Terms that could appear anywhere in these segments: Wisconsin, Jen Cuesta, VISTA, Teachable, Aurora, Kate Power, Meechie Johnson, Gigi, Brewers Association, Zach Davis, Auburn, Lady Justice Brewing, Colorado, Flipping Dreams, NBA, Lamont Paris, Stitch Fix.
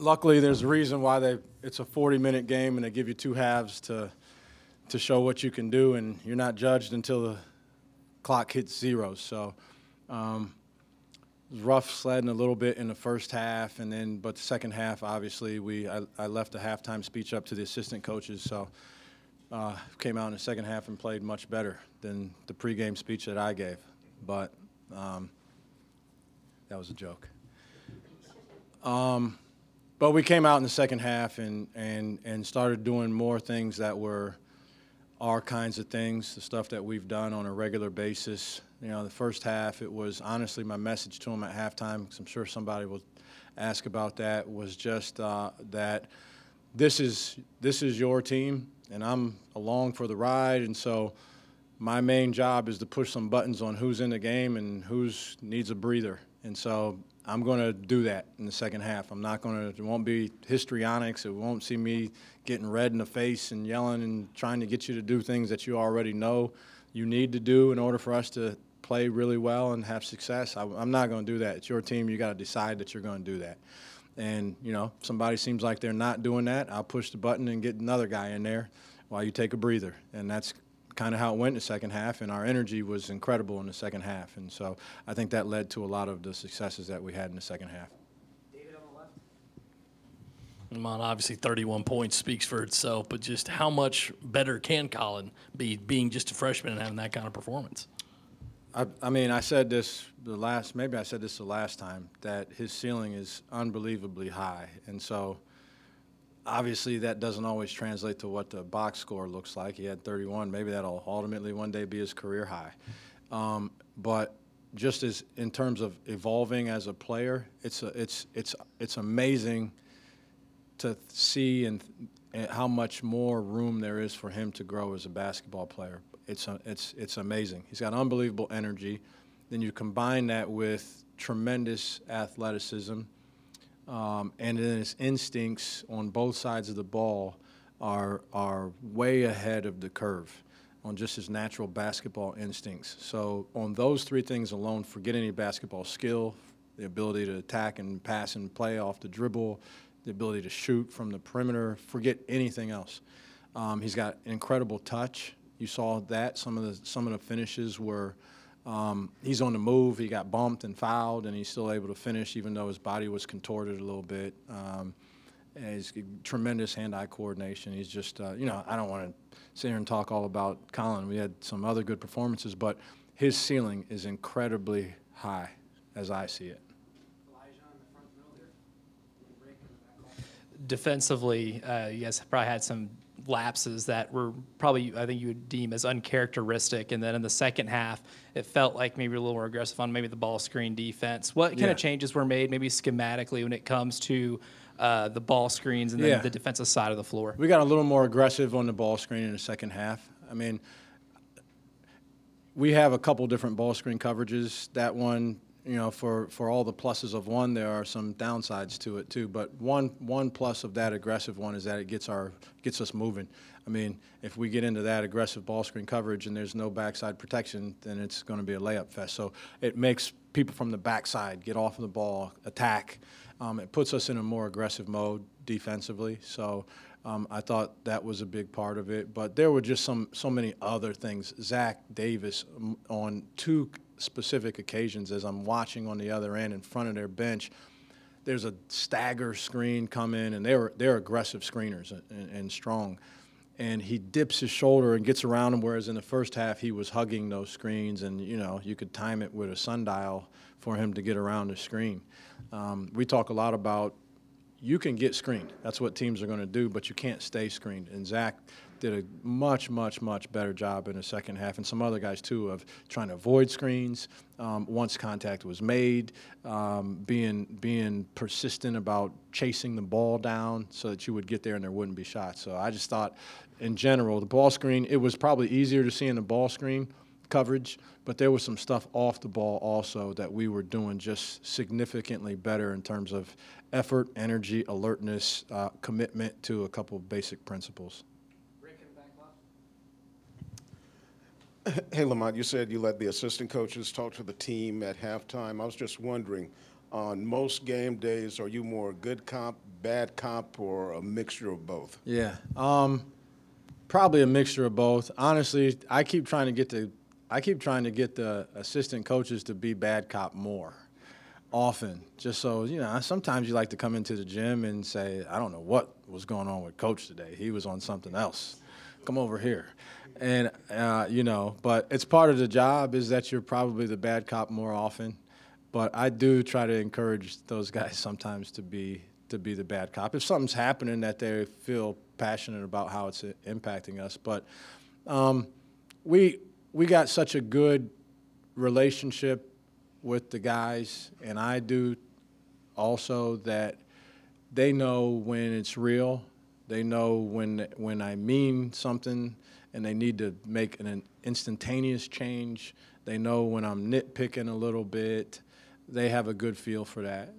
Luckily, there's a reason why it's a 40-minute game and they give you two halves to show what you can do, and you're not judged until the clock hits zero. So it was rough sledding a little bit in the first half, but the second half, obviously, I left a halftime speech up to the assistant coaches, so came out in the second half and played much better than the pregame speech that I gave. But that was a joke. But we came out in the second half and started doing more things that were our kinds of things, the stuff that we've done on a regular basis. You know, the first half, it was honestly my message to them at halftime, because I'm sure somebody will ask about that, was just that this is your team, and I'm along for the ride, and so my main job is to push some buttons on who's in the game and who needs a breather. And so I'm going to do that in the second half. It won't be histrionics. It won't see me getting red in the face and yelling and trying to get you to do things that you already know you need to do in order for us to play really well and have success. I'm not going to do that. It's your team. You got to decide that you're going to do that. And, you know, somebody seems like they're not doing that, I'll push the button and get another guy in there while you take a breather. And that's kind of how it went in the second half, and our energy was incredible in the second half, and so I think that led to a lot of the successes that we had in the second half. David on the left. Lamont, obviously 31 points speaks for itself, but just how much better can Colin be being just a freshman and having that kind of performance? I mean, I said this the last time, that his ceiling is unbelievably high, and so obviously, that doesn't always translate to what the box score looks like. He had 31. Maybe that'll ultimately one day be his career high. But just as in terms of evolving as a player, it's amazing to see and how much more room there is for him to grow as a basketball player. It's amazing. He's got unbelievable energy. Then you combine that with tremendous athleticism. And then his instincts on both sides of the ball are way ahead of the curve on just his natural basketball instincts. So on those three things alone, forget any basketball skill, the ability to attack and pass and play off the dribble, the ability to shoot from the perimeter, forget anything else. He's got incredible touch. You saw that. Some of the finishes were he's on the move. He got bumped and fouled, and he's still able to finish even though his body was contorted a little bit. He's tremendous hand-eye coordination. He's just, I don't want to sit here and talk all about Colin. We had some other good performances, but his ceiling is incredibly high as I see it. Elijah on the front middle there. Defensively, you guys probably had some lapses that were probably, I think you would deem as uncharacteristic, and then in the second half it felt like maybe a little more aggressive on maybe the ball screen defense. What kind of changes were made maybe schematically when it comes to the ball screens and then the defensive side of the floor? We got a little more aggressive on the ball screen in the second half. I mean, we have a couple different ball screen coverages. That one, for all the pluses of one, there are some downsides to it too. But one plus of that aggressive one is that it gets us moving. I mean, if we get into that aggressive ball screen coverage and there's no backside protection, then it's going to be a layup fest. So it makes people from the backside get off of the ball, attack. It puts us in a more aggressive mode defensively. So I thought that was a big part of it. But there were just so many other things. Zach Davis on two specific occasions, as I'm watching on the other end in front of their bench, there's a stagger screen come in, and they're aggressive screeners and strong, and he dips his shoulder and gets around him, whereas in the first half he was hugging those screens, and you could time it with a sundial for him to get around the screen. We talk a lot about you can get screened. That's what teams are going to do, but you can't stay screened, and Zach did a much better job in the second half, and some other guys too, of trying to avoid screens once contact was made, being persistent about chasing the ball down so that you would get there and there wouldn't be shots. So I just thought, in general, the ball screen, it was probably easier to see in the ball screen coverage, but there was some stuff off the ball also that we were doing just significantly better in terms of effort, energy, alertness, commitment to a couple of basic principles. Hey, Lamont, you said you let the assistant coaches talk to the team at halftime. I was just wondering, on most game days, are you more good cop, bad comp or a mixture of both? Yeah, probably a mixture of both. Honestly, I keep trying to get the assistant coaches to be bad cop more often, just so, you know, sometimes you like to come into the gym and say, I don't know what was going on with coach today. He was on something else. Come over here. And, you know, but it's part of the job is that you're probably the bad cop more often. But I do try to encourage those guys sometimes to be the bad cop. If something's happening that they feel passionate about how it's impacting us. But we got such a good relationship with the guys, and I do also, that they know when it's real. They know when I mean something and they need to make an instantaneous change. They know when I'm nitpicking a little bit. They have a good feel for that.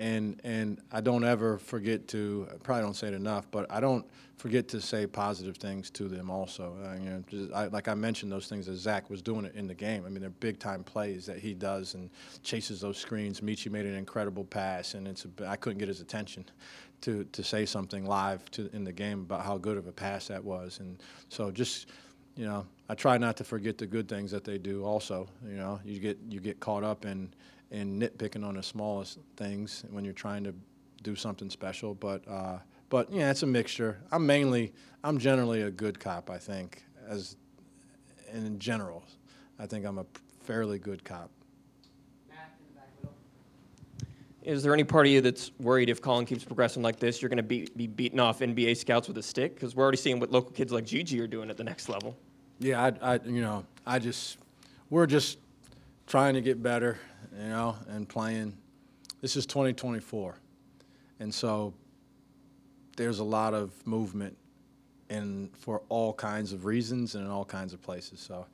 And I don't ever forget to, I probably don't say it enough, but I don't forget to say positive things to them also. You know, like I mentioned, those things that Zach was doing in the game. I mean, they're big-time plays that he does and chases those screens. Meechie made an incredible pass, and I couldn't get his attention to say something live in the game about how good of a pass that was. And so just, you know, I try not to forget the good things that they do also. You know, you get caught up in nitpicking on the smallest things when you're trying to do something special. But yeah, it's a mixture. I'm generally a good cop, I think, and in general, I think I'm a fairly good cop. Matt, in the back middle. Is there any part of you that's worried if Colin keeps progressing like this, you're going to be beating off NBA scouts with a stick? Because we're already seeing what local kids like Gigi are doing at the next level. Yeah, we're just trying to get better, you know, and playing. This is 2024, and so there's a lot of movement and for all kinds of reasons and in all kinds of places. So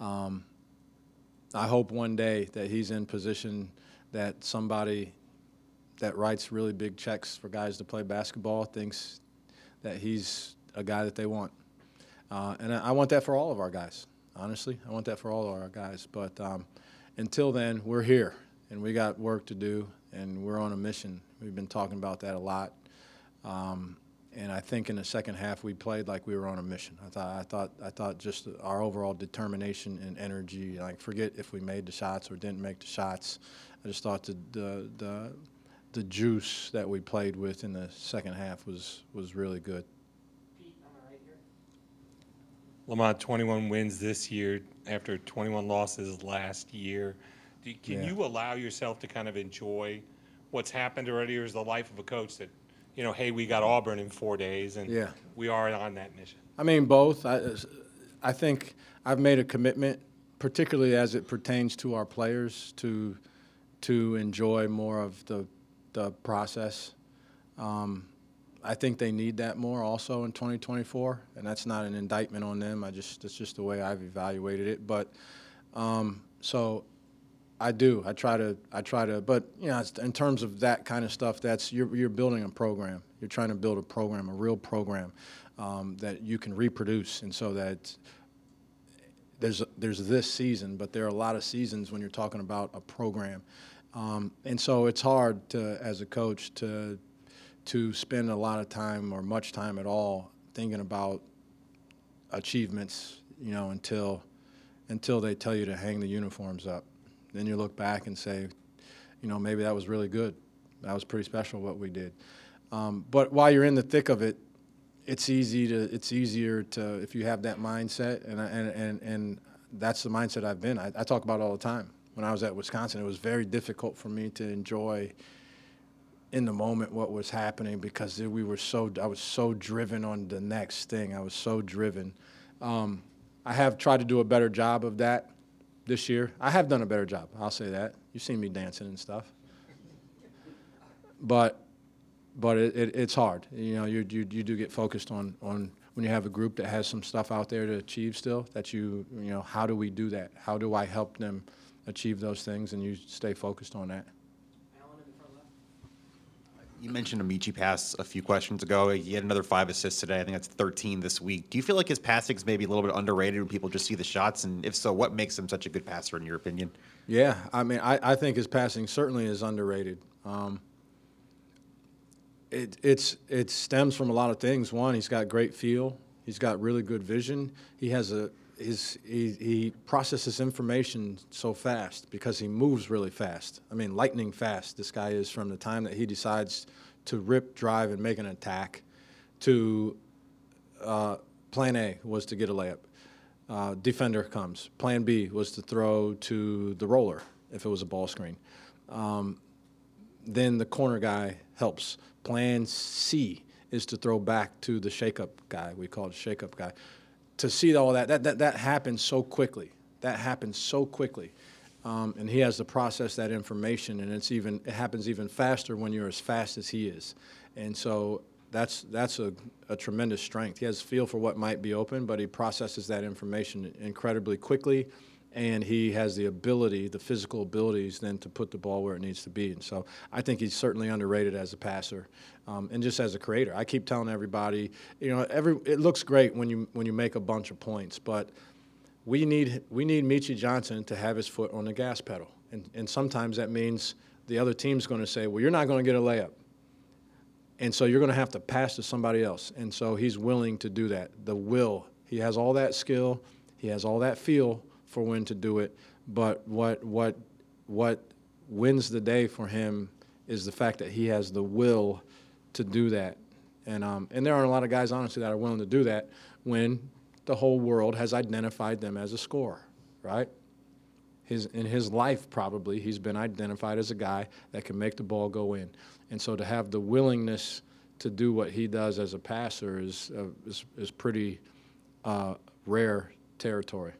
I hope one day that he's in position that somebody that writes really big checks for guys to play basketball thinks that he's a guy that they want. And I want that for all of our guys, honestly. I want that for all of our guys. But until then, we're here, and we got work to do, and we're on a mission. We've been talking about that a lot. And I think in the second half we played like we were on a mission. I thought just our overall determination and energy. Like, forget if we made the shots or didn't make the shots. I just thought the juice that we played with in the second half was really good. Pete, I'm right here. Lamont, 21 wins this year after 21 losses last year. Can you allow yourself to kind of enjoy what's happened already, or is the life of a coach that, you know, hey, we got Auburn in 4 days, and we are on that mission? I mean, both. I think I've made a commitment, particularly as it pertains to our players, to enjoy more of the process. I think they need that more also in 2024, and that's not an indictment on them. That's just the way I've evaluated it. But so I do. I try to. But you know, in terms of that kind of stuff, that's you're building a program. You're trying to build a program, a real program that you can reproduce, and so that there's this season, but there are a lot of seasons when you're talking about a program, and so it's hard to, as a coach, to spend a lot of time or much time at all thinking about achievements, you know, until they tell you to hang the uniforms up. Then you look back and say, you know, maybe that was really good. That was pretty special what we did. But while you're in the thick of it, it's easier to if you have that mindset, and that's the mindset I've been. I talk about it all the time. When I was at Wisconsin, it was very difficult for me to enjoy in the moment what was happening because I was so driven on the next thing. I was so driven. I have tried to do a better job of that. This year, I have done a better job. I'll say that. You've seen me dancing and stuff, but it's hard. You know, you do get focused on when you have a group that has some stuff out there to achieve still. That you know, how do we do that? How do I help them achieve those things? And you stay focused on that. Alan, in the front left. You mentioned a Meechie pass a few questions ago. He had another 5 assists today. I think that's 13 this week. Do you feel like his passing is maybe a little bit underrated when people just see the shots? And if so, what makes him such a good passer in your opinion? Yeah, I mean, I think his passing certainly is underrated. It stems from a lot of things. One, he's got great feel. He's got really good vision. He has he processes information so fast because he moves really fast. I mean, lightning fast. This guy is from the time that he decides to rip, drive, and make an attack to plan A was to get a layup. Defender comes. Plan B was to throw to the roller if it was a ball screen. Then the corner guy helps. Plan C is to throw back to the shakeup guy. We call it shakeup guy. To see all that happens so quickly. That happens so quickly. And he has to process that information, and it happens even faster when you're as fast as he is. And so that's a tremendous strength. He has a feel for what might be open, but he processes that information incredibly quickly, and he has the physical abilities then to put the ball where it needs to be. And so I think he's certainly underrated as a passer and just as a creator. I keep telling everybody, it looks great when you make a bunch of points, but we need Meechie Johnson to have his foot on the gas pedal. And sometimes that means the other team's going to say, well, you're not going to get a layup. And so you're going to have to pass to somebody else. And so he's willing to do that. The will. He has all that skill. He has all that feel for when to do it. But what wins the day for him is the fact that he has the will to do that. And there aren't a lot of guys, honestly, that are willing to do that when the whole world has identified them as a scorer, right? In his life, probably, he's been identified as a guy that can make the ball go in. And so to have the willingness to do what he does as a passer is pretty rare territory.